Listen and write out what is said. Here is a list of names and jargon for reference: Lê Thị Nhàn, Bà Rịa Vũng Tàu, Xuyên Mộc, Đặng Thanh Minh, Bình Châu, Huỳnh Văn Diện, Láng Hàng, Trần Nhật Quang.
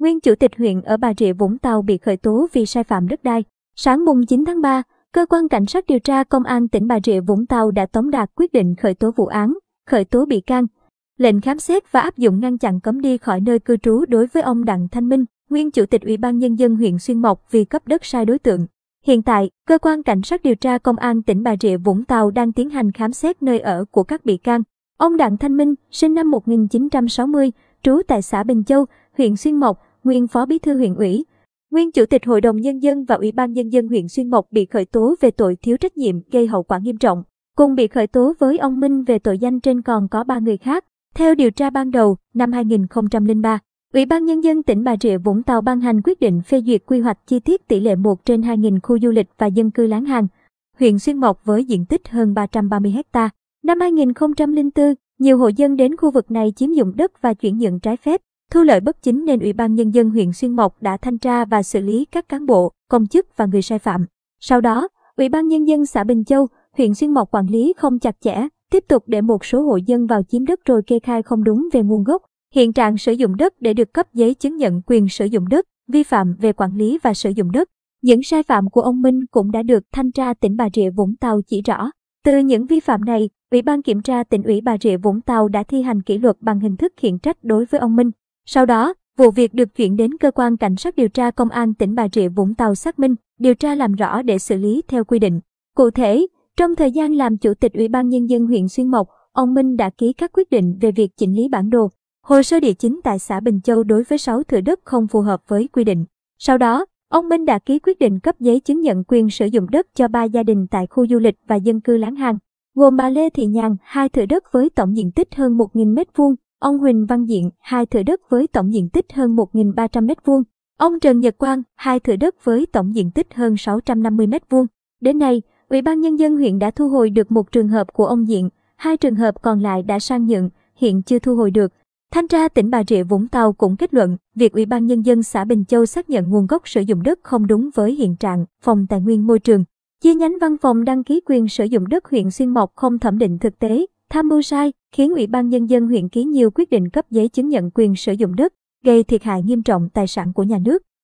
Nguyên chủ tịch huyện ở Bà Rịa Vũng Tàu bị khởi tố vì sai phạm đất đai. Sáng mùng 9 tháng 3, Cơ quan Cảnh sát điều tra Công an tỉnh Bà Rịa Vũng Tàu đã tống đạt quyết định khởi tố vụ án, khởi tố bị can, lệnh khám xét và áp dụng ngăn chặn cấm đi khỏi nơi cư trú đối với ông Đặng Thanh Minh, nguyên chủ tịch Ủy ban Nhân dân huyện Xuyên Mộc vì cấp đất sai đối tượng. Hiện tại, Cơ quan Cảnh sát điều tra Công an tỉnh Bà Rịa Vũng Tàu đang tiến hành khám xét nơi ở của các bị can. Ông Đặng Thanh Minh, sinh năm 1960, trú tại xã Bình Châu, huyện Xuyên Mộc, nguyên Phó Bí thư huyện ủy, nguyên Chủ tịch Hội đồng Nhân dân và Ủy ban Nhân dân huyện Xuyên Mộc bị khởi tố về tội thiếu trách nhiệm gây hậu quả nghiêm trọng. Cùng bị khởi tố với ông Minh về tội danh trên còn có 3 người khác. Theo điều tra ban đầu, năm 2003, Ủy ban Nhân dân tỉnh Bà Rịa Vũng Tàu ban hành quyết định phê duyệt quy hoạch chi tiết tỷ lệ 1/2000 khu du lịch và dân cư Láng Hàng, huyện Xuyên Mộc với diện tích hơn 330 ha. Năm 2004, nhiều hộ dân đến khu vực này chiếm dụng đất và chuyển nhượng trái phép, thu lợi bất chính nên Ủy ban Nhân dân huyện Xuyên Mộc đã thanh tra và xử lý các cán bộ, công chức và người sai phạm. Sau đó, Ủy ban Nhân dân xã Bình Châu, huyện Xuyên Mộc quản lý không chặt chẽ, tiếp tục để một số hộ dân vào chiếm đất rồi kê khai không đúng về nguồn gốc, hiện trạng sử dụng đất để được cấp giấy chứng nhận quyền sử dụng đất, vi phạm về quản lý và sử dụng đất. Những sai phạm của ông Minh cũng đã được thanh tra tỉnh Bà Rịa Vũng Tàu chỉ rõ. Từ những vi phạm này, Ủy ban Kiểm tra tỉnh ủy Bà Rịa Vũng Tàu đã thi hành kỷ luật bằng hình thức khiển trách đối với ông Minh. Sau đó, vụ việc được chuyển đến Cơ quan Cảnh sát điều tra Công an tỉnh Bà Rịa Vũng Tàu xác minh, điều tra làm rõ để xử lý theo quy định. Cụ thể, trong thời gian làm Chủ tịch Ủy ban Nhân dân huyện Xuyên Mộc, ông Minh đã ký các quyết định về việc chỉnh lý bản đồ, hồ sơ địa chính tại xã Bình Châu đối với 6 thửa đất không phù hợp với quy định. Sau đó, ông Minh đã ký quyết định cấp giấy chứng nhận quyền sử dụng đất cho 3 gia đình tại khu du lịch và dân cư Láng Hàng, gồm bà Lê Thị Nhàn 2 thửa đất với tổng diện tích hơn 1.000 m², ông Huỳnh Văn Diện 2 thửa đất với tổng diện tích hơn 1.300 m², ông Trần Nhật Quang 2 thửa đất với tổng diện tích hơn 650 m². Đến nay, Ủy ban Nhân dân huyện đã thu hồi được 1 trường hợp của ông Diện, 2 trường hợp còn lại đã sang nhượng, hiện chưa thu hồi được. Thanh tra tỉnh Bà Rịa Vũng Tàu cũng kết luận, việc Ủy ban Nhân dân xã Bình Châu xác nhận nguồn gốc sử dụng đất không đúng với hiện trạng, Phòng Tài nguyên Môi trường, chi nhánh văn phòng đăng ký quyền sử dụng đất huyện Xuyên Mộc không thẩm định thực tế, tham mưu sai, khiến Ủy ban Nhân dân huyện ký nhiều quyết định cấp giấy chứng nhận quyền sử dụng đất, gây thiệt hại nghiêm trọng tài sản của nhà nước.